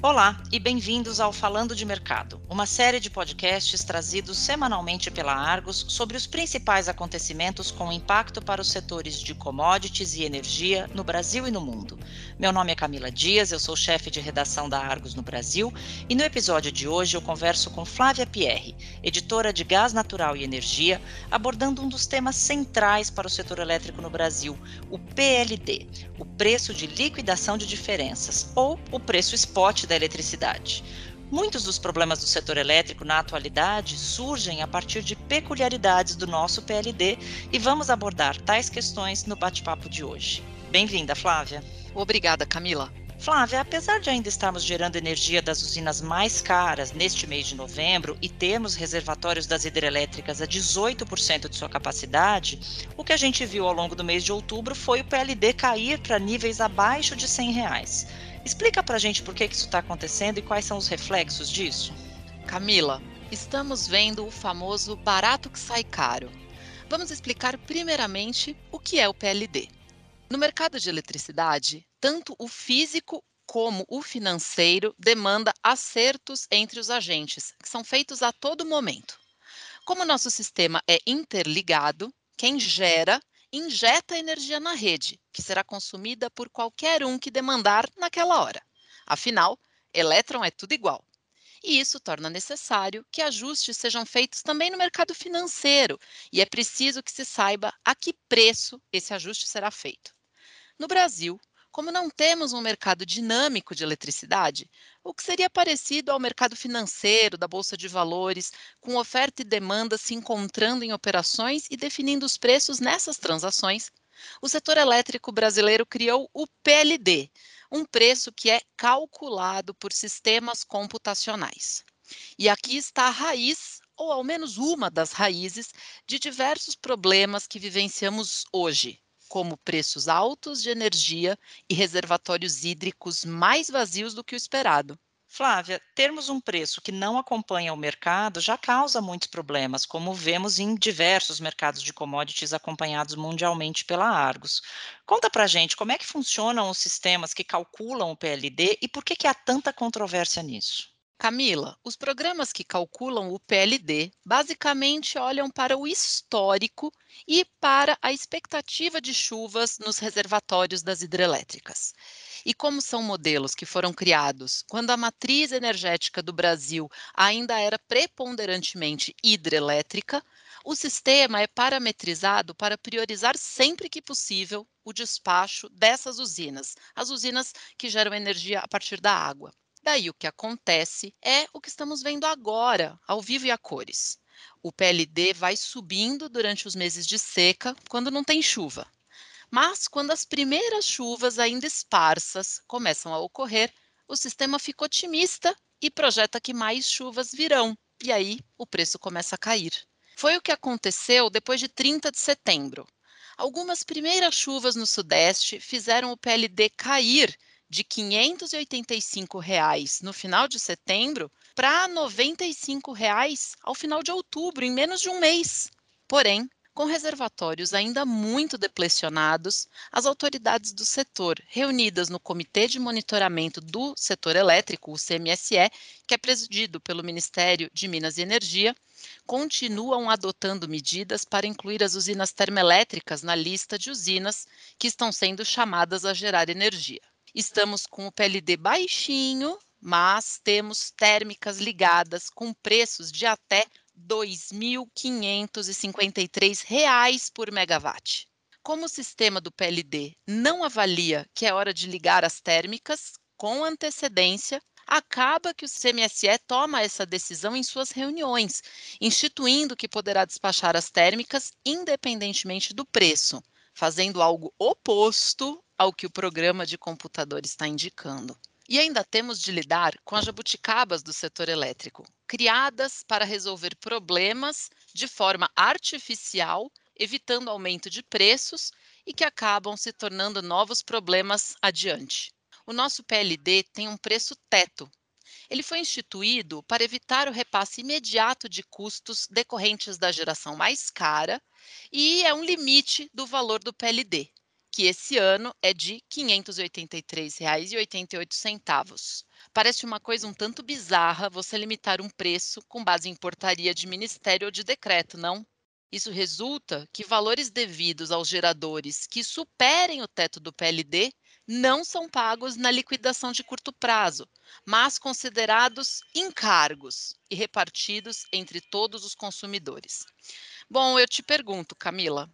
Olá e bem-vindos ao Falando de Mercado, uma série de podcasts trazidos semanalmente pela Argus sobre os principais acontecimentos com impacto para os setores de commodities e energia no Brasil e no mundo. Meu nome é Camila Dias, eu sou chefe de redação da Argus no Brasil e no episódio de hoje eu converso com Flávia Pierre, editora de Gás Natural e Energia, abordando um dos temas centrais para o setor elétrico no Brasil, o PLD, o Preço de Liquidação de Diferenças, ou o Preço Spot da eletricidade. Muitos dos problemas do setor elétrico na atualidade surgem a partir de peculiaridades do nosso PLD e vamos abordar tais questões no bate-papo de hoje. Bem-vinda, Flávia. Obrigada, Camila. Flávia, apesar de ainda estarmos gerando energia das usinas mais caras neste mês de novembro e termos reservatórios das hidrelétricas a 18% de sua capacidade, o que a gente viu ao longo do mês de outubro foi o PLD cair para níveis abaixo de R$ 100. Explica pra gente por que isso está acontecendo e quais são os reflexos disso. Camila, estamos vendo o famoso barato que sai caro. Vamos explicar primeiramente o que é o PLD. No mercado de eletricidade, tanto o físico como o financeiro demanda acertos entre os agentes, que são feitos a todo momento. Como o nosso sistema é interligado, quem gera injeta energia na rede, que será consumida por qualquer um que demandar naquela hora. Afinal, elétron é tudo igual. E isso torna necessário que ajustes sejam feitos também no mercado financeiro, e é preciso que se saiba a que preço esse ajuste será feito. No Brasil, como não temos um mercado dinâmico de eletricidade, o que seria parecido ao mercado financeiro da Bolsa de Valores, com oferta e demanda se encontrando em operações e definindo os preços nessas transações, o setor elétrico brasileiro criou o PLD, um preço que é calculado por sistemas computacionais. E aqui está a raiz, ou ao menos uma das raízes, de diversos problemas que vivenciamos hoje, como preços altos de energia e reservatórios hídricos mais vazios do que o esperado. Flávia, termos um preço que não acompanha o mercado já causa muitos problemas, como vemos em diversos mercados de commodities acompanhados mundialmente pela Argus. Conta pra gente como é que funcionam os sistemas que calculam o PLD e por que há tanta controvérsia nisso? Camila, os programas que calculam o PLD basicamente olham para o histórico e para a expectativa de chuvas nos reservatórios das hidrelétricas. E como são modelos que foram criados quando a matriz energética do Brasil ainda era preponderantemente hidrelétrica, o sistema é parametrizado para priorizar sempre que possível o despacho dessas usinas, as usinas que geram energia a partir da água. Daí o que acontece é o que estamos vendo agora, ao vivo e a cores. O PLD vai subindo durante os meses de seca, quando não tem chuva. Mas quando as primeiras chuvas, ainda esparsas, começam a ocorrer, o sistema fica otimista e projeta que mais chuvas virão. E aí o preço começa a cair. Foi o que aconteceu depois de 30 de setembro. Algumas primeiras chuvas no Sudeste fizeram o PLD cair de R$ 585 no final de setembro para R$ 95 ao final de outubro, em menos de um mês. Porém, com reservatórios ainda muito deplecionados, as autoridades do setor, reunidas no Comitê de Monitoramento do Setor Elétrico, o CMSE, que é presidido pelo Ministério de Minas e Energia, continuam adotando medidas para incluir as usinas termoelétricas na lista de usinas que estão sendo chamadas a gerar energia. Estamos com o PLD baixinho, mas temos térmicas ligadas com preços de até R$ 2.553 por megawatt. Como o sistema do PLD não avalia que é hora de ligar as térmicas com antecedência, acaba que o CMSE toma essa decisão em suas reuniões, instituindo que poderá despachar as térmicas independentemente do preço, fazendo algo oposto ao que o programa de computador está indicando. E ainda temos de lidar com as jabuticabas do setor elétrico, criadas para resolver problemas de forma artificial, evitando aumento de preços e que acabam se tornando novos problemas adiante. O nosso PLD tem um preço teto. Ele foi instituído para evitar o repasse imediato de custos decorrentes da geração mais cara e é um limite do valor do PLD, que esse ano é de R$ 583,88. Parece uma coisa um tanto bizarra você limitar um preço com base em portaria de ministério ou de decreto, não? Isso resulta que valores devidos aos geradores que superem o teto do PLD não são pagos na liquidação de curto prazo, mas considerados encargos e repartidos entre todos os consumidores. Bom, eu te pergunto, Camila,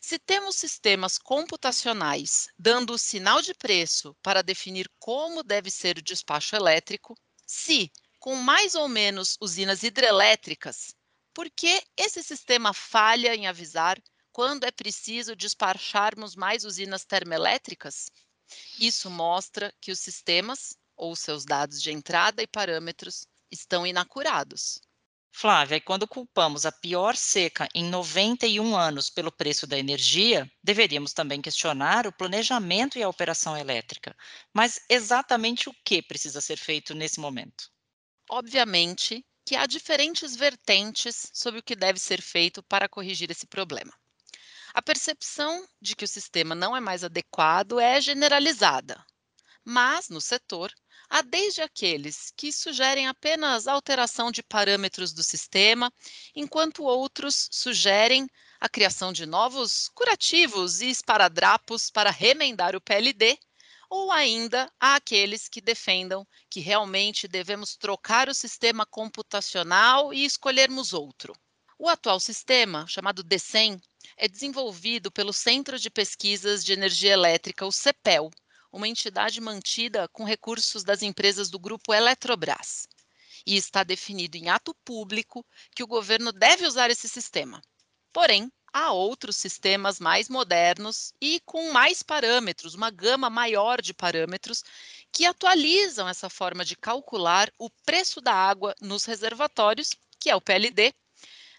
se temos sistemas computacionais dando o sinal de preço para definir como deve ser o despacho elétrico, se, com mais ou menos usinas hidrelétricas, por que esse sistema falha em avisar quando é preciso despacharmos mais usinas termoelétricas? Isso mostra que os sistemas, ou seus dados de entrada e parâmetros, estão inacurados. Flávia, quando culpamos a pior seca em 91 anos pelo preço da energia, deveríamos também questionar o planejamento e a operação elétrica. Mas exatamente o que precisa ser feito nesse momento? Obviamente que há diferentes vertentes sobre o que deve ser feito para corrigir esse problema. A percepção de que o sistema não é mais adequado é generalizada, mas, no setor, há desde aqueles que sugerem apenas alteração de parâmetros do sistema, enquanto outros sugerem a criação de novos curativos e esparadrapos para remendar o PLD, ou ainda há aqueles que defendam que realmente devemos trocar o sistema computacional e escolhermos outro. O atual sistema, chamado DESSEM, é desenvolvido pelo Centro de Pesquisas de Energia Elétrica, o CEPEL, uma entidade mantida com recursos das empresas do grupo Eletrobras. E está definido em ato público que o governo deve usar esse sistema. Porém, há outros sistemas mais modernos e com mais parâmetros, uma gama maior de parâmetros, que atualizam essa forma de calcular o preço da água nos reservatórios, que é o PLD,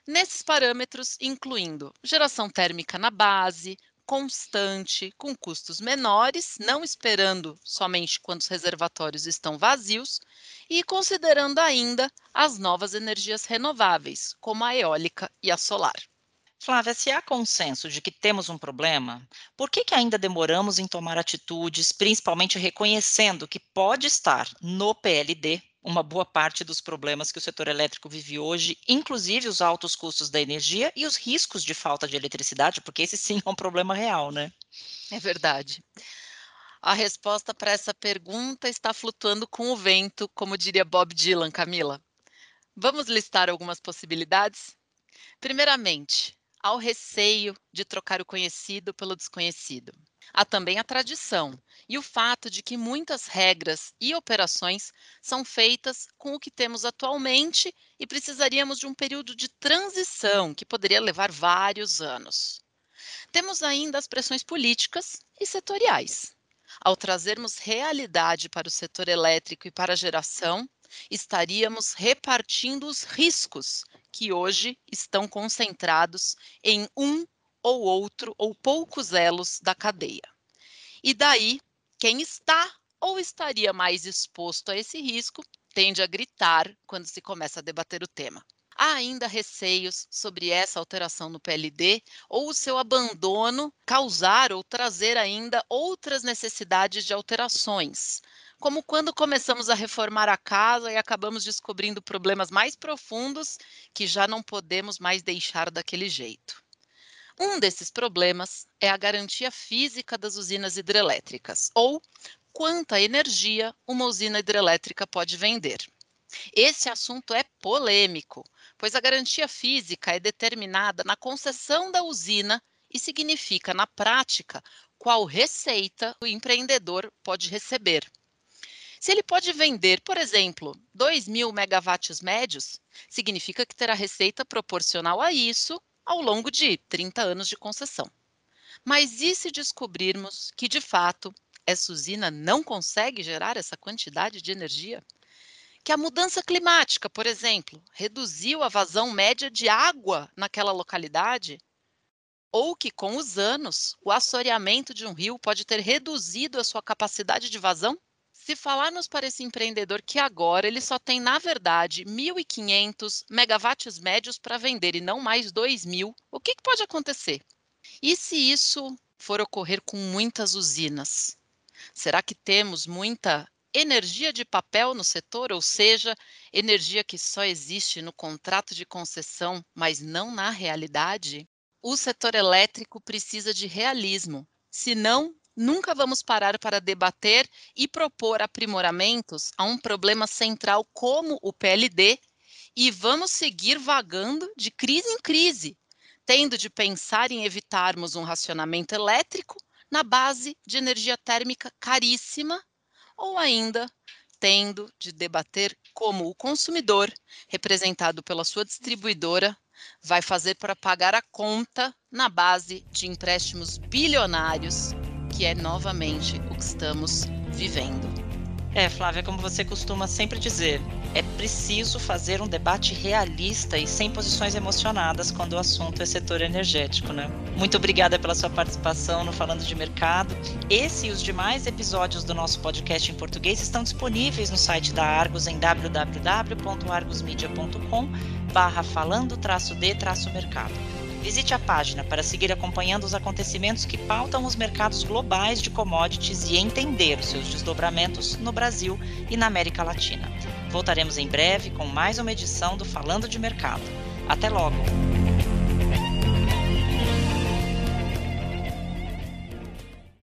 nesses parâmetros, incluindo geração térmica na base, constante, com custos menores, não esperando somente quando os reservatórios estão vazios, e considerando ainda as novas energias renováveis, como a eólica e a solar. Flávia, se há consenso de que temos um problema, por que ainda demoramos em tomar atitudes, principalmente reconhecendo que pode estar no PLD uma boa parte dos problemas que o setor elétrico vive hoje, inclusive os altos custos da energia e os riscos de falta de eletricidade, porque esse sim é um problema real, né? É verdade. A resposta para essa pergunta está flutuando com o vento, como diria Bob Dylan, Camila. Vamos listar algumas possibilidades? Primeiramente, há o receio de trocar o conhecido pelo desconhecido. Há também a tradição e o fato de que muitas regras e operações são feitas com o que temos atualmente e precisaríamos de um período de transição que poderia levar vários anos. Temos ainda as pressões políticas e setoriais. Ao trazermos realidade para o setor elétrico e para a geração, estaríamos repartindo os riscos que hoje estão concentrados em um ou outro, ou poucos elos da cadeia. E daí, quem está ou estaria mais exposto a esse risco, tende a gritar quando se começa a debater o tema. Há ainda receios sobre essa alteração no PLD, ou o seu abandono causar ou trazer ainda outras necessidades de alterações, como quando começamos a reformar a casa e acabamos descobrindo problemas mais profundos que já não podemos mais deixar daquele jeito. Um desses problemas é a garantia física das usinas hidrelétricas, ou quanta energia uma usina hidrelétrica pode vender. Esse assunto é polêmico, pois a garantia física é determinada na concessão da usina e significa, na prática, qual receita o empreendedor pode receber. Se ele pode vender, por exemplo, 2.000 megawatts médios, significa que terá receita proporcional a isso, ao longo de 30 anos de concessão. Mas e se descobrirmos que, de fato, essa usina não consegue gerar essa quantidade de energia? Que a mudança climática, por exemplo, reduziu a vazão média de água naquela localidade? Ou que, com os anos, o assoreamento de um rio pode ter reduzido a sua capacidade de vazão? Se falarmos para esse empreendedor que agora ele só tem, na verdade, 1.500 megawatts médios para vender e não mais 2.000, o que pode acontecer? E se isso for ocorrer com muitas usinas? Será que temos muita energia de papel no setor, ou seja, energia que só existe no contrato de concessão, mas não na realidade? O setor elétrico precisa de realismo, senão nunca vamos parar para debater e propor aprimoramentos a um problema central como o PLD e vamos seguir vagando de crise em crise, tendo de pensar em evitarmos um racionamento elétrico na base de energia térmica caríssima ou ainda tendo de debater como o consumidor, representado pela sua distribuidora, vai fazer para pagar a conta na base de empréstimos bilionários, que é novamente o que estamos vivendo. Flávia, como você costuma sempre dizer, é preciso fazer um debate realista e sem posições emocionadas quando o assunto é setor energético, né? Muito obrigada pela sua participação no Falando de Mercado. Esse e os demais episódios do nosso podcast em português estão disponíveis no site da Argus em www.argusmedia.com/falando-de-mercado. Visite a página para seguir acompanhando os acontecimentos que pautam os mercados globais de commodities e entender os seus desdobramentos no Brasil e na América Latina. Voltaremos em breve com mais uma edição do Falando de Mercado. Até logo!